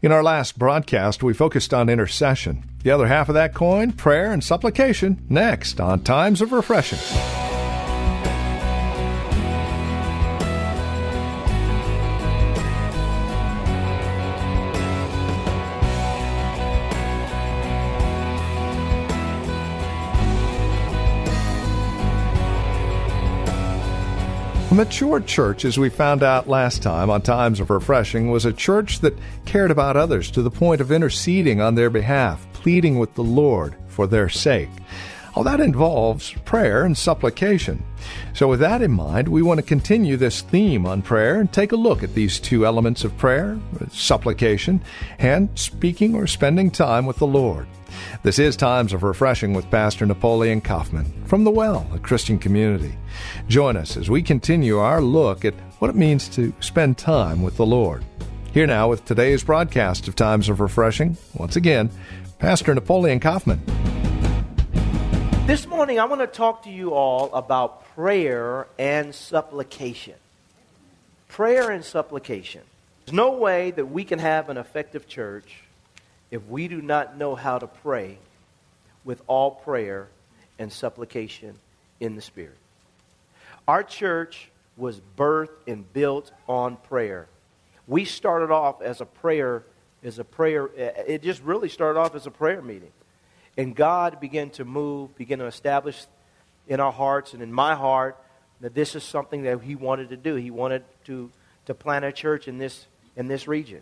In our last broadcast, we focused on intercession. The other half of that coin, prayer and supplication, next on Times of Refreshing. A mature church, as we found out last time on Times of Refreshing, was a church that cared about others to the point of interceding on their behalf, pleading with the Lord for their sake. All that involves prayer and supplication. So with that in mind, we want to continue this theme on prayer and take a look at these two elements of prayer, supplication, and speaking or spending time with the Lord. This is Times of Refreshing with Pastor Napoleon Kaufman from The Well, a Christian community. Join us as we continue our look at what it means to spend time with the Lord. Here now with today's broadcast of Times of Refreshing, once again, Pastor Napoleon Kaufman. This morning I want to talk to you all about prayer and supplication. Prayer and supplication. There's no way that we can have an effective church if we do not know how to pray with all prayer and supplication in the Spirit. Our church was birthed and built on prayer. We started off as it just really started off as a prayer meeting. And God began to move, began to establish in our hearts and in my heart that this is something that He wanted to do. He wanted to plant a church in this region.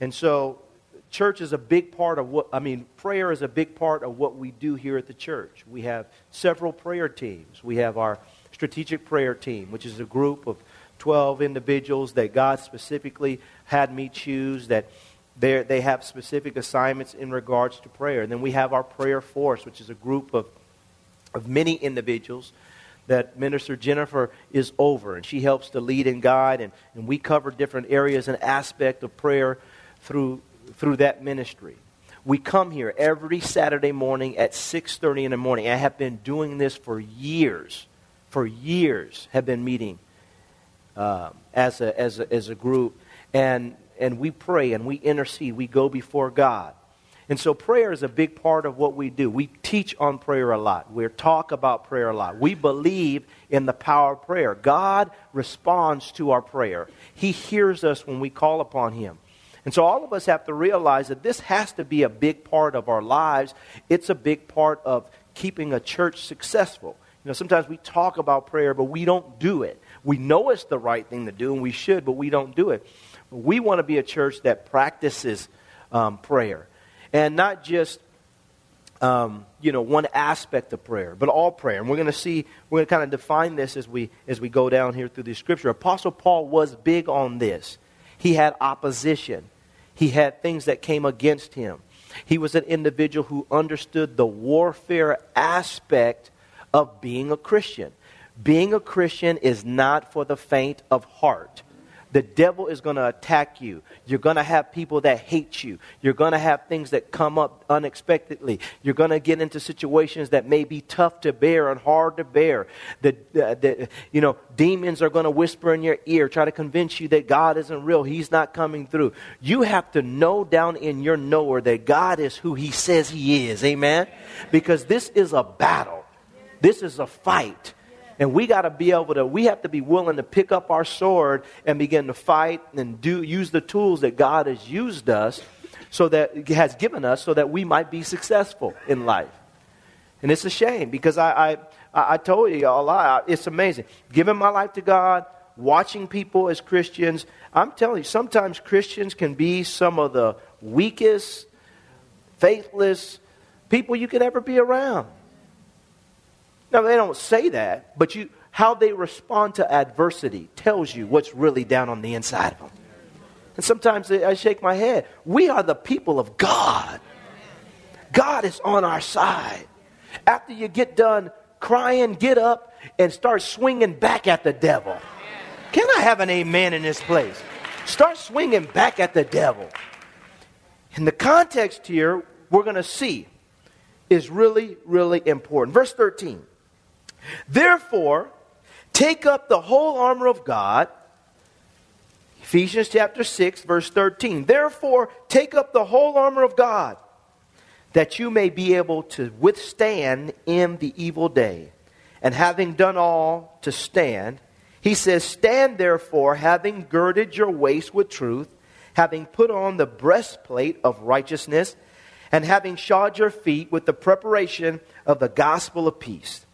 And so church is a big part of prayer is a big part of what we do here at the church. We have several prayer teams. We have our strategic prayer team, which is a group of 12 individuals that God specifically had me choose, that they have specific assignments in regards to prayer. And then we have our prayer force, which is a group of many individuals that Minister Jennifer is over. And she helps to lead and guide, and we cover different areas and aspects of prayer through that ministry. We come here every Saturday morning at 6:30 in the morning. I have been doing this for years. For years have been meeting as a group, and we pray and we intercede. We go before God, and so prayer is a big part of what we do. We teach on prayer a lot. We talk about prayer a lot. We believe in the power of prayer. God responds to our prayer. He hears us when we call upon Him. And so all of us have to realize that this has to be a big part of our lives. It's a big part of keeping a church successful. You know, sometimes we talk about prayer, but we don't do it. We know it's the right thing to do, and we should, but we don't do it. We want to be a church that practices prayer. And not just one aspect of prayer, but all prayer. And we're going to kind of define this as we go down here through the Scripture. Apostle Paul was big on this. He had opposition. He had things that came against him. He was an individual who understood the warfare aspect of being a Christian. Being a Christian is not for the faint of heart. The devil is going to attack you. You're going to have people that hate you. You're going to have things that come up unexpectedly. You're going to get into situations that may be tough to bear and hard to bear. Demons are going to whisper in your ear, try to convince you that God isn't real. He's not coming through. You have to know down in your knower that God is who He says He is. Amen? Because this is a battle. This is a fight. And we have to be willing to pick up our sword and begin to fight and use the tools that God has used us, so that we might be successful in life. And it's a shame because I told you all, it's amazing. Giving my life to God, watching people as Christians, I'm telling you, sometimes Christians can be some of the weakest, faithless people you could ever be around. Now, they don't say that, but how they respond to adversity tells you what's really down on the inside of them. And sometimes I shake my head. We are the people of God. God is on our side. After you get done crying, get up and start swinging back at the devil. Can I have an amen in this place? Start swinging back at the devil. And the context here we're going to see is really, really important. Verse 13. Therefore, take up the whole armor of God. Ephesians chapter 6, verse 13. Therefore, take up the whole armor of God, that you may be able to withstand in the evil day. And having done all to stand, he says, stand therefore, having girded your waist with truth, having put on the breastplate of righteousness, and having shod your feet with the preparation of the gospel of peace.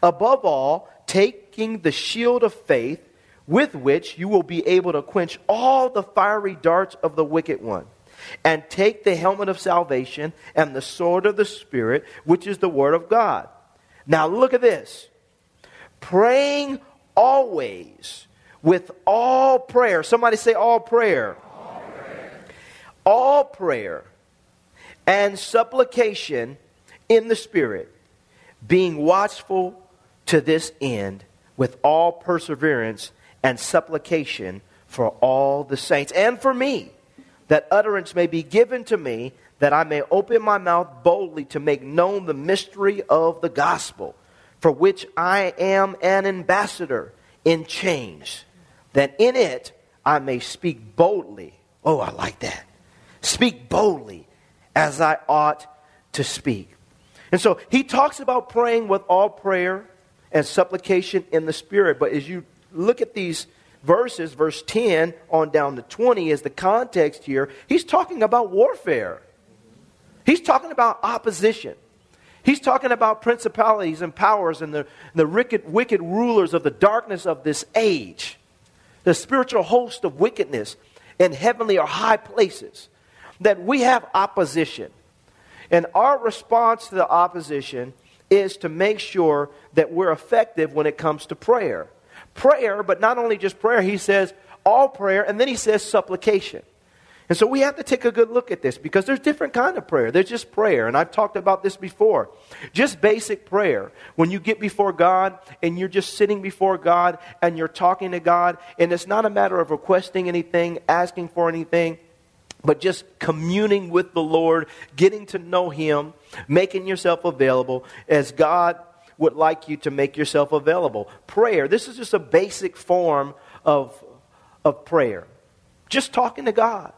Above all, taking the shield of faith, with which you will be able to quench all the fiery darts of the wicked one. And take the helmet of salvation and the sword of the Spirit, which is the word of God. Now look at this. Praying always with all prayer. Somebody say all prayer. All prayer. All prayer and supplication in the Spirit, being watchful to this end with all perseverance and supplication for all the saints and for me, that utterance may be given to me, that I may open my mouth boldly to make known the mystery of the gospel, for which I am an ambassador in chains, that in it I may speak boldly. Oh, I like that. Speak boldly as I ought to speak. And so he talks about praying with all prayer and supplication in the Spirit. But as you look at these verses, verse 10 on down to 20 is the context here. He's talking about warfare. He's talking about opposition. He's talking about principalities and powers and the wicked rulers of the darkness of this age. The spiritual host of wickedness in heavenly or high places. That we have opposition. And our response to the opposition is to make sure that we're effective when it comes to prayer. Prayer, but not only just prayer, he says all prayer, and then he says supplication. And so we have to take a good look at this, because there's different kind of prayer. There's just prayer, and I've talked about this before. Just basic prayer. When you get before God, and you're just sitting before God, and you're talking to God, and it's not a matter of requesting anything, asking for anything, but just communing with the Lord, getting to know Him, making yourself available as God would like you to make yourself available. Prayer, this is just a basic form of prayer. Just talking to God.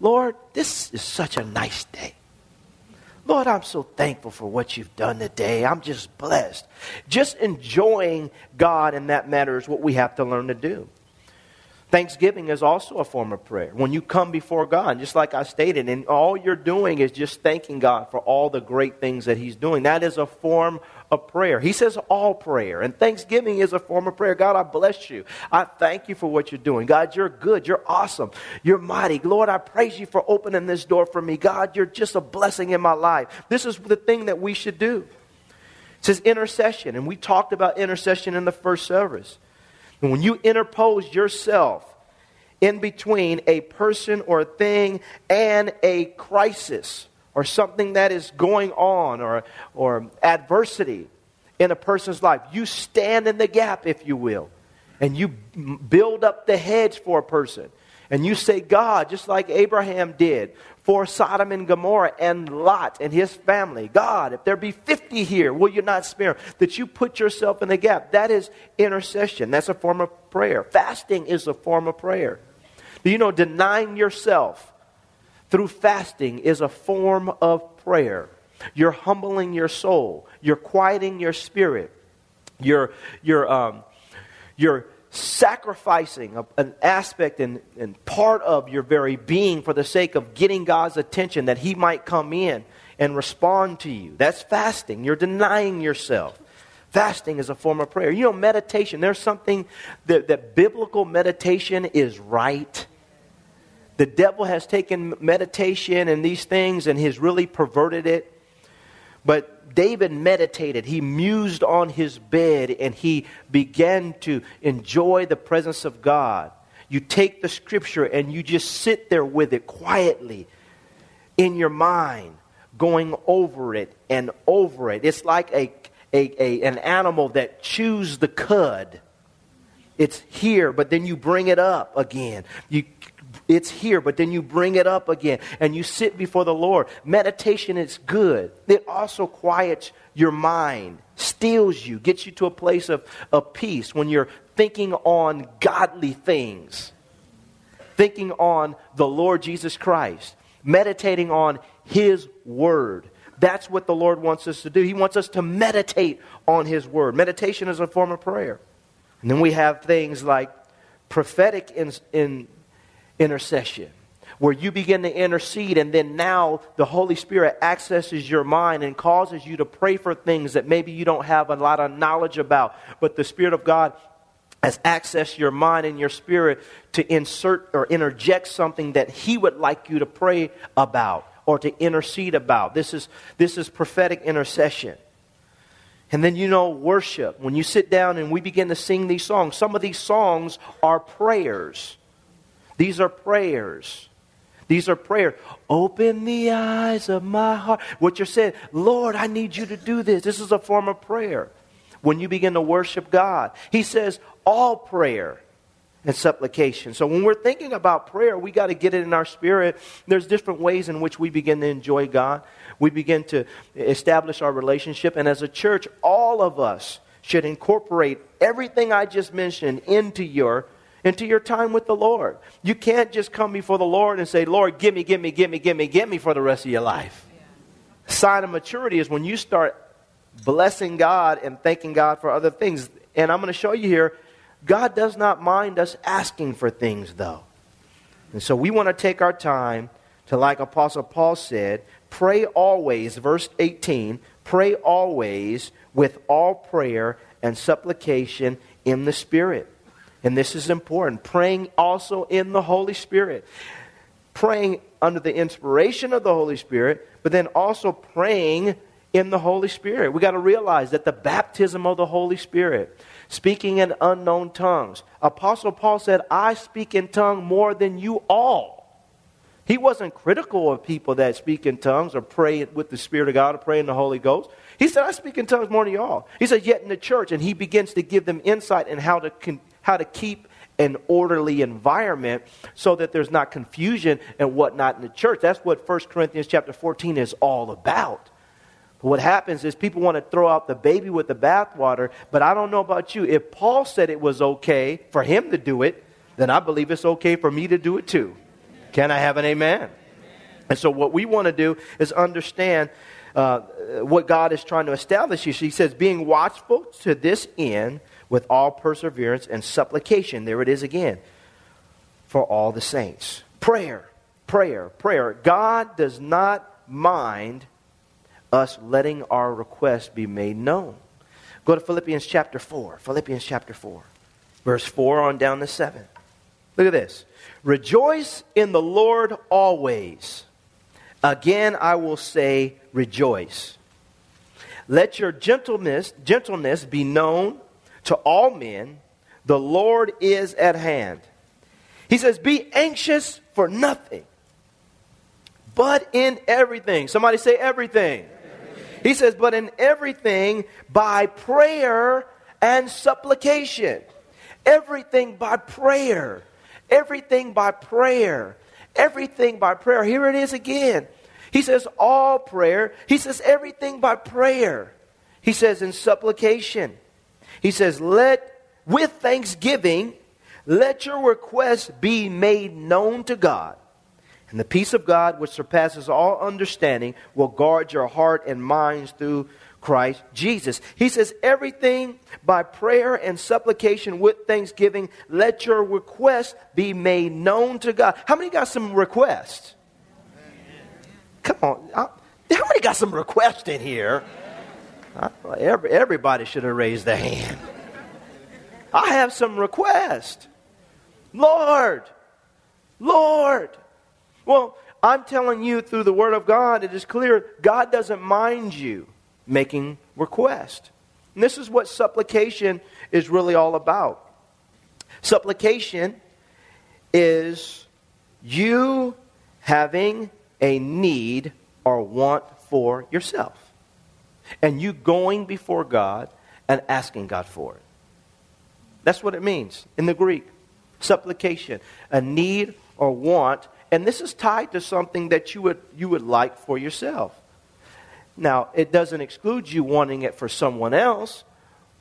Lord, this is such a nice day. Lord, I'm so thankful for what you've done today. I'm just blessed. Just enjoying God in that matter is what we have to learn to do. Thanksgiving is also a form of prayer. When you come before God, just like I stated, and all you're doing is just thanking God for all the great things that He's doing. That is a form of prayer. He says all prayer. And thanksgiving is a form of prayer. God, I bless you. I thank you for what you're doing. God, you're good. You're awesome. You're mighty. Lord, I praise you for opening this door for me. God, you're just a blessing in my life. This is the thing that we should do. It says intercession. And we talked about intercession in the first service. And when you interpose yourself in between a person or a thing and a crisis or something that is going on or adversity in a person's life, you stand in the gap, if you will, and you build up the hedge for a person. And you say, God, just like Abraham did for Sodom and Gomorrah and Lot and his family, God, if there be 50 here, will you not spare? That you put yourself in the gap. That is intercession. That's a form of prayer. Fasting is a form of prayer. Do you know denying yourself through fasting is a form of prayer? You're humbling your soul. You're quieting your spirit. You're sacrificing an aspect and part of your very being for the sake of getting God's attention, that He might come in and respond to you. That's fasting. You're denying yourself. Fasting is a form of prayer. You know, meditation, there's something that biblical meditation is right. The devil has taken meditation and these things and has really perverted it. But David meditated. He mused on his bed and he began to enjoy the presence of God. you take the scripture and you just sit there with it quietly in your mind, going over it and over it. It's like an animal that chews the cud. It's here, but then you bring it up again. It's here, but then you bring it up again. And you sit before the Lord. Meditation is good. It also quiets your mind, steals you, gets you to a place of peace when you're thinking on godly things. Thinking on the Lord Jesus Christ. Meditating on His Word. That's what the Lord wants us to do. He wants us to meditate on His Word. Meditation is a form of prayer. And then we have things like prophetic intercession, where you begin to intercede, and then now the Holy Spirit accesses your mind and causes you to pray for things that maybe you don't have a lot of knowledge about. But the Spirit of God has accessed your mind and your spirit to insert or interject something that He would like you to pray about or to intercede about. This is prophetic intercession. And then, worship. When you sit down and we begin to sing these songs, some of these songs are prayers. These are prayers. Open the eyes of my heart. What you're saying, Lord, I need you to do this. This is a form of prayer. When you begin to worship God, He says all prayer and supplication. So when we're thinking about prayer, we got to get it in our spirit. There's different ways in which we begin to enjoy God. We begin to establish our relationship. And as a church, all of us should incorporate everything I just mentioned into your time with the Lord. You can't just come before the Lord and say, Lord, give me for the rest of your life. Yeah. Sign of maturity is when you start blessing God and thanking God for other things. And I'm going to show you here, God does not mind us asking for things, though. And so we want to take our time to, like Apostle Paul said, pray always, verse 18, pray always with all prayer and supplication in the Spirit. And this is important. Praying also in the Holy Spirit. Praying under the inspiration of the Holy Spirit, but then also praying in the Holy Spirit. We got to realize that the baptism of the Holy Spirit, speaking in unknown tongues. Apostle Paul said, I speak in tongues more than you all. He wasn't critical of people that speak in tongues or pray with the Spirit of God or pray in the Holy Ghost. He said, I speak in tongues more than you all. He said, yet in the church, and he begins to give them insight in how to keep an orderly environment so that there's not confusion and whatnot in the church. That's what 1 Corinthians chapter 14 is all about. What happens is people want to throw out the baby with the bathwater, but I don't know about you. If Paul said it was okay for him to do it, then I believe it's okay for me to do it too. Amen. Can I have an amen? Amen? And so what we want to do is understand what God is trying to establish here. He says, being watchful to this end with all perseverance and supplication. There it is again. For all the saints. Prayer. God does not mind us letting our request be made known. Go to Philippians chapter 4. Verse 4 on down to 7. Look at this. Rejoice in the Lord always. Again I will say rejoice. Let your gentleness be known to all men. The Lord is at hand. He says, be anxious for nothing, but in everything. Somebody say everything. He says, but in everything by prayer and supplication. Everything by prayer. Here it is again. He says all prayer. He says everything by prayer. He says in supplication. He says with thanksgiving, let your requests be made known to God. And the peace of God, which surpasses all understanding, will guard your heart and minds through Christ Jesus. He says, everything by prayer and supplication with thanksgiving, let your requests be made known to God. How many got some requests? Come on. How many got some requests in here? Everybody should have raised their hand. I have some requests. Lord. Well, I'm telling you through the Word of God, it is clear God doesn't mind you making requests. And this is what supplication is really all about. Supplication is you having a need or want for yourself, and you going before God and asking God for it. That's what it means in the Greek. Supplication, a need or want, and this is tied to something that you would like for yourself. Now, it doesn't exclude you wanting it for someone else,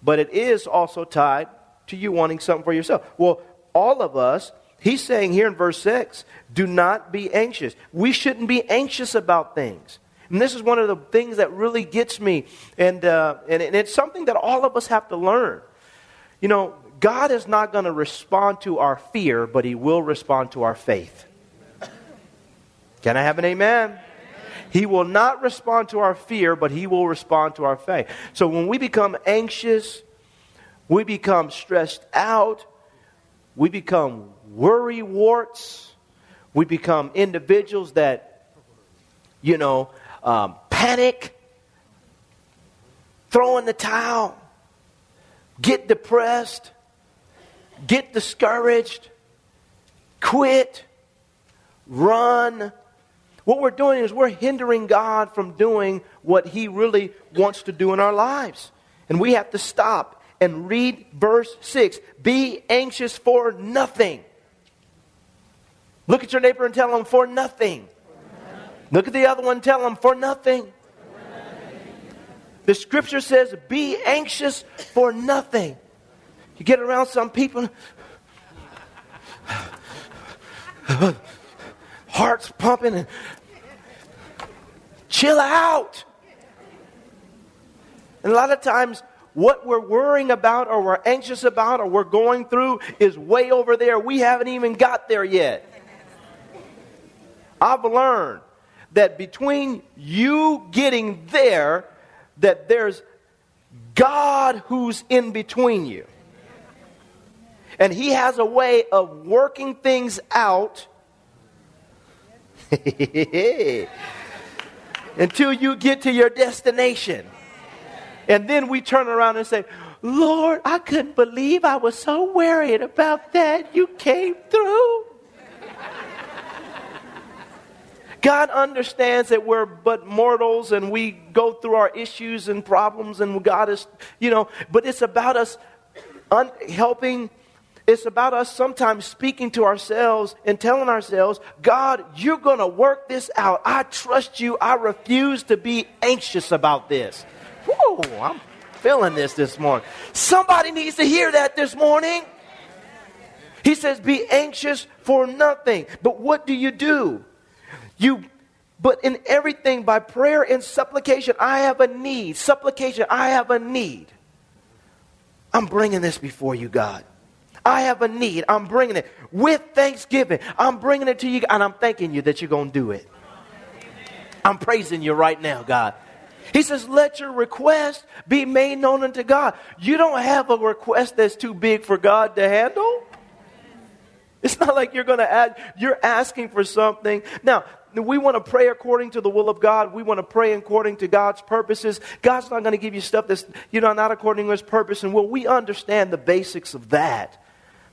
but it is also tied to you wanting something for yourself. Well, all of us, he's saying here in verse 6, do not be anxious. We shouldn't be anxious about things. And this is one of the things that really gets me. And it's something that all of us have to learn. You know, God is not going to respond to our fear, but he will respond to our faith. Can I have an amen? He will not respond to our fear, but he will respond to our faith. So when we become anxious, we become stressed out, we become worry warts, we become individuals that, you know, panic, throw in the towel, get depressed, get discouraged, quit, run. What we're doing is we're hindering God from doing what he really wants to do in our lives. And we have to stop and read verse 6. Be anxious for nothing. Look at your neighbor and tell him, for nothing. Look at the other one and tell him, for nothing. The scripture says, be anxious for nothing. You get around some people, heart's pumping, and chill out. And a lot of times, what we're worrying about or we're anxious about or we're going through is way over there. We haven't even got there yet. I've learned that between you getting there, that there's God who's in between you. And he has a way of working things out until you get to your destination. And then we turn around and say, Lord, I couldn't believe I was so worried about that. You came through. God understands that we're but mortals and we go through our issues and problems, and God is, you know, but it's about us helping. It's about us sometimes speaking to ourselves and telling ourselves, God, you're going to work this out. I trust you. I refuse to be anxious about this. Whoa, I'm feeling this morning. Somebody needs to hear that this morning. He says, be anxious for nothing. But what do? But in everything, by prayer and supplication, I have a need. Supplication, I have a need. I'm bringing this before you, God. I have a need. I'm bringing it with thanksgiving. I'm bringing it to you, and I'm thanking you that you're going to do it. I'm praising you right now, God. He says, let your request be made known unto God. You don't have a request that's too big for God to handle. It's not like you're going to add, you're asking for something. Now, we want to pray according to the will of God. We want to pray according to God's purposes. God's not going to give you stuff that's, you know, not according to his purpose. And well, we understand the basics of that.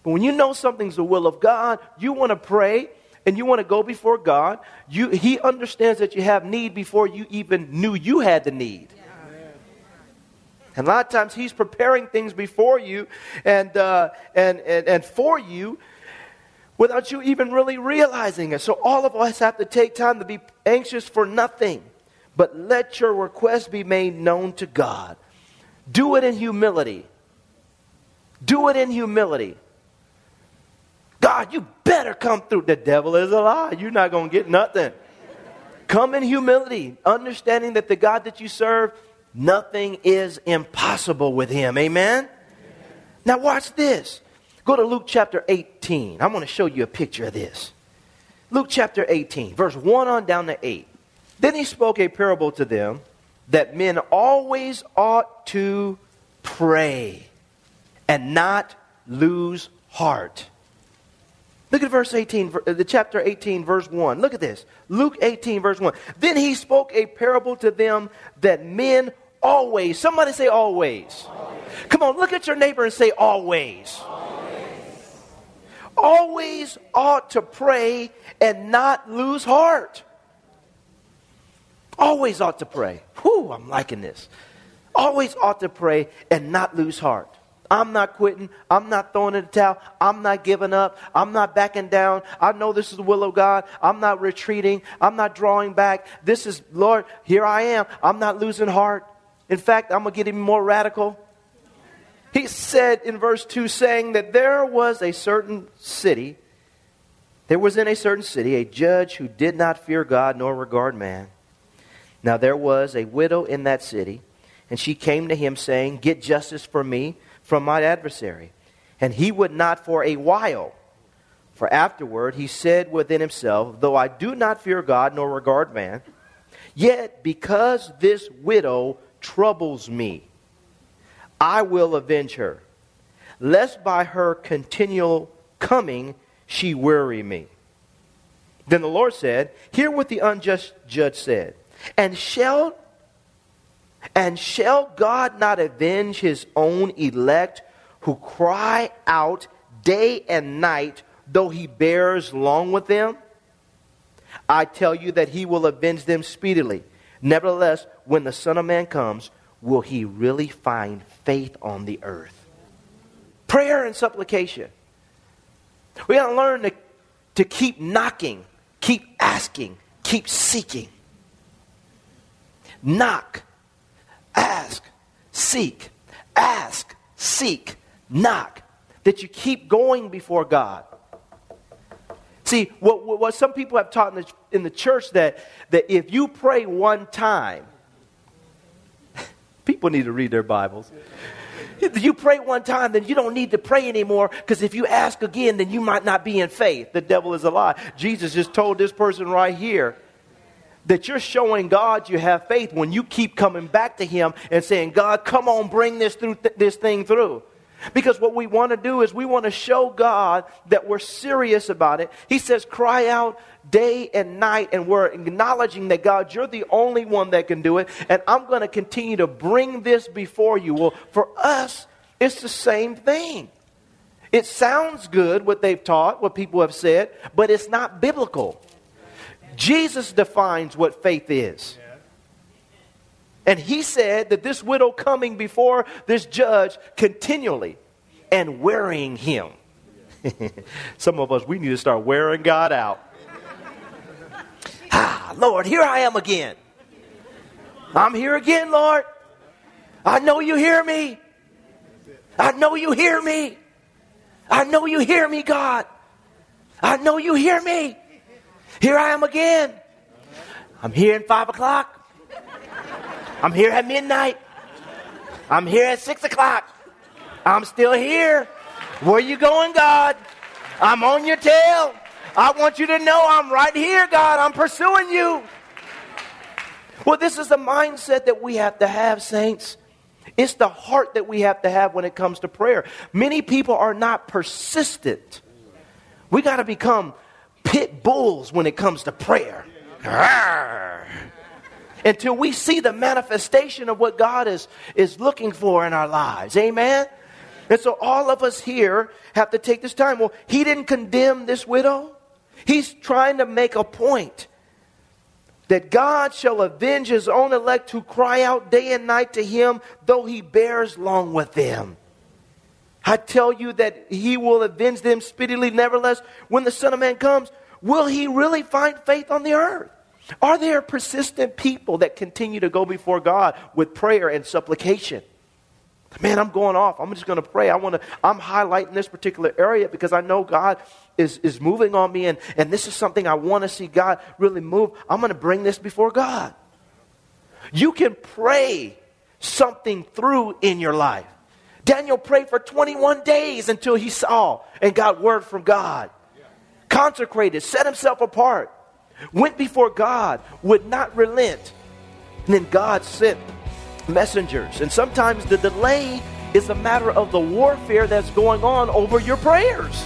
But when you know something's the will of God, you want to pray and you want to go before God. He understands that you have need before you even knew you had the need. And a lot of times he's preparing things before you and for you without you even really realizing it. So all of us have to take time to be anxious for nothing, but let your request be made known to God. Do it in humility. Do it in humility. God, you better come through. The devil is a lie. You're not going to get nothing. Come in humility, understanding that the God that you serve, nothing is impossible with him. Amen? Amen. Now watch this. Go to Luke chapter 18. I'm going to show you a picture of this. Luke chapter 18, verse 1 on down to 8. Then he spoke a parable to them that men always ought to pray and not lose heart. Look at verse 18, the chapter 18, verse 1. Look at this. Luke 18, verse 1. Then he spoke a parable to them that men always, somebody say always. Come on, look at your neighbor and say always. Always. always ought to pray and not lose heart. Always ought to pray. Whew, I'm liking this. Always ought to pray and not lose heart. I'm not quitting. I'm not throwing in the towel. I'm not giving up. I'm not backing down. I know this is the will of God. I'm not retreating. I'm not drawing back. This is, Lord, here I am. I'm not losing heart. In fact, I'm going to get even more radical. He said in verse 2, saying that there was in a certain city a judge who did not fear God nor regard man. Now there was a widow in that city, and she came to him saying, get justice for me from my adversary. And he would not for a while. For afterward he said within himself, though I do not fear God nor regard man, yet because this widow troubles me, I will avenge her, lest by her continual coming she weary me. Then the Lord said, hear what the unjust judge said, and shall God not avenge his own elect who cry out day and night, though he bears long with them? I tell you that he will avenge them speedily. Nevertheless, when the Son of Man comes, will he really find faith on the earth? Prayer and supplication. We got to learn to keep knocking, keep asking, keep seeking. Knock, ask, seek, knock. That you keep going before God. See, what some people have taught in the church that if you pray one time, people need to read their Bibles. You pray one time, then you don't need to pray anymore, because if you ask again, then you might not be in faith. The devil is a lie. Jesus just told this person right here that you're showing God you have faith when you keep coming back to him and saying, God, come on, bring this thing through. Because what we want to do is we want to show God that we're serious about it. He says, cry out day and night. And we're acknowledging that, God, you're the only one that can do it. And I'm going to continue to bring this before you. Well, for us, it's the same thing. It sounds good what they've taught, what people have said, but it's not biblical. Jesus defines what faith is. And he said that this widow coming before this judge continually and wearying him. Some of us, we need to start wearing God out. Lord, here I am again. I'm here again, Lord. I know you hear me. I know you hear me. I know you hear me, God. I know you hear me. Here I am again. I'm here at 5:00. I'm here at midnight. I'm here at 6:00. I'm still here. Where you going, God? I'm on your tail. I want you to know I'm right here, God. I'm pursuing you. Well, this is the mindset that we have to have, saints. It's the heart that we have to have when it comes to prayer. Many people are not persistent. We got to become pit bulls when it comes to prayer. Arr! Until we see the manifestation of what God is looking for in our lives. Amen? And so all of us here have to take this time. Well, he didn't condemn this widow. He's trying to make a point that God shall avenge his own elect who cry out day and night to him, though he bears long with them. I tell you that he will avenge them speedily. Nevertheless, when the Son of Man comes, will he really find faith on the earth? Are there persistent people that continue to go before God with prayer and supplication? Man, I'm going off. I'm just going to pray. I'm highlighting this particular area because I know God is moving on me, and this is something I want to see God really move. I'm going to bring this before God. You can pray something through in your life. Daniel prayed for 21 days until he saw and got word from God. Consecrated, set himself apart. Went before God, would not relent. And then God sent messengers. And sometimes the delay is a matter of the warfare that's going on over your prayers.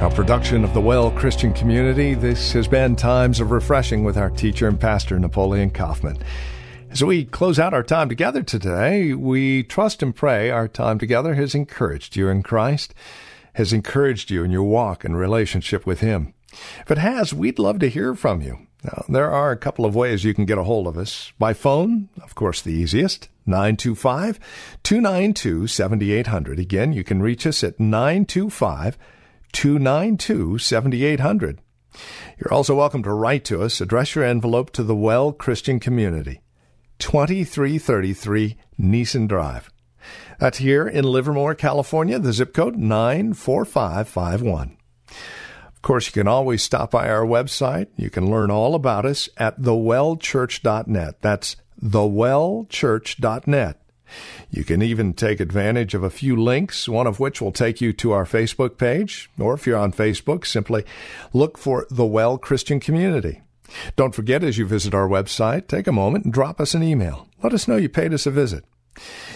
A production of the Well Christian Community, this has been Times of Refreshing with our teacher and pastor, Napoleon Kaufman. As we close out our time together today, we trust and pray our time together has encouraged you in Christ, has encouraged you in your walk and relationship with Him. If it has, we'd love to hear from you. Now, there are a couple of ways you can get a hold of us. By phone, of course, the easiest, 925-292-7800. Again, you can reach us at 925-292-7800. You're also welcome to write to us. Address your envelope to the Well Christian Community, 2333 Neeson Drive. That's here in Livermore, California, the zip code 94551. Of course, you can always stop by our website. You can learn all about us at thewellchurch.net. That's thewellchurch.net. You can even take advantage of a few links, one of which will take you to our Facebook page, or if you're on Facebook, simply look for The Well Christian Community. Don't forget, as you visit our website, take a moment and drop us an email. Let us know you paid us a visit.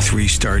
Three-star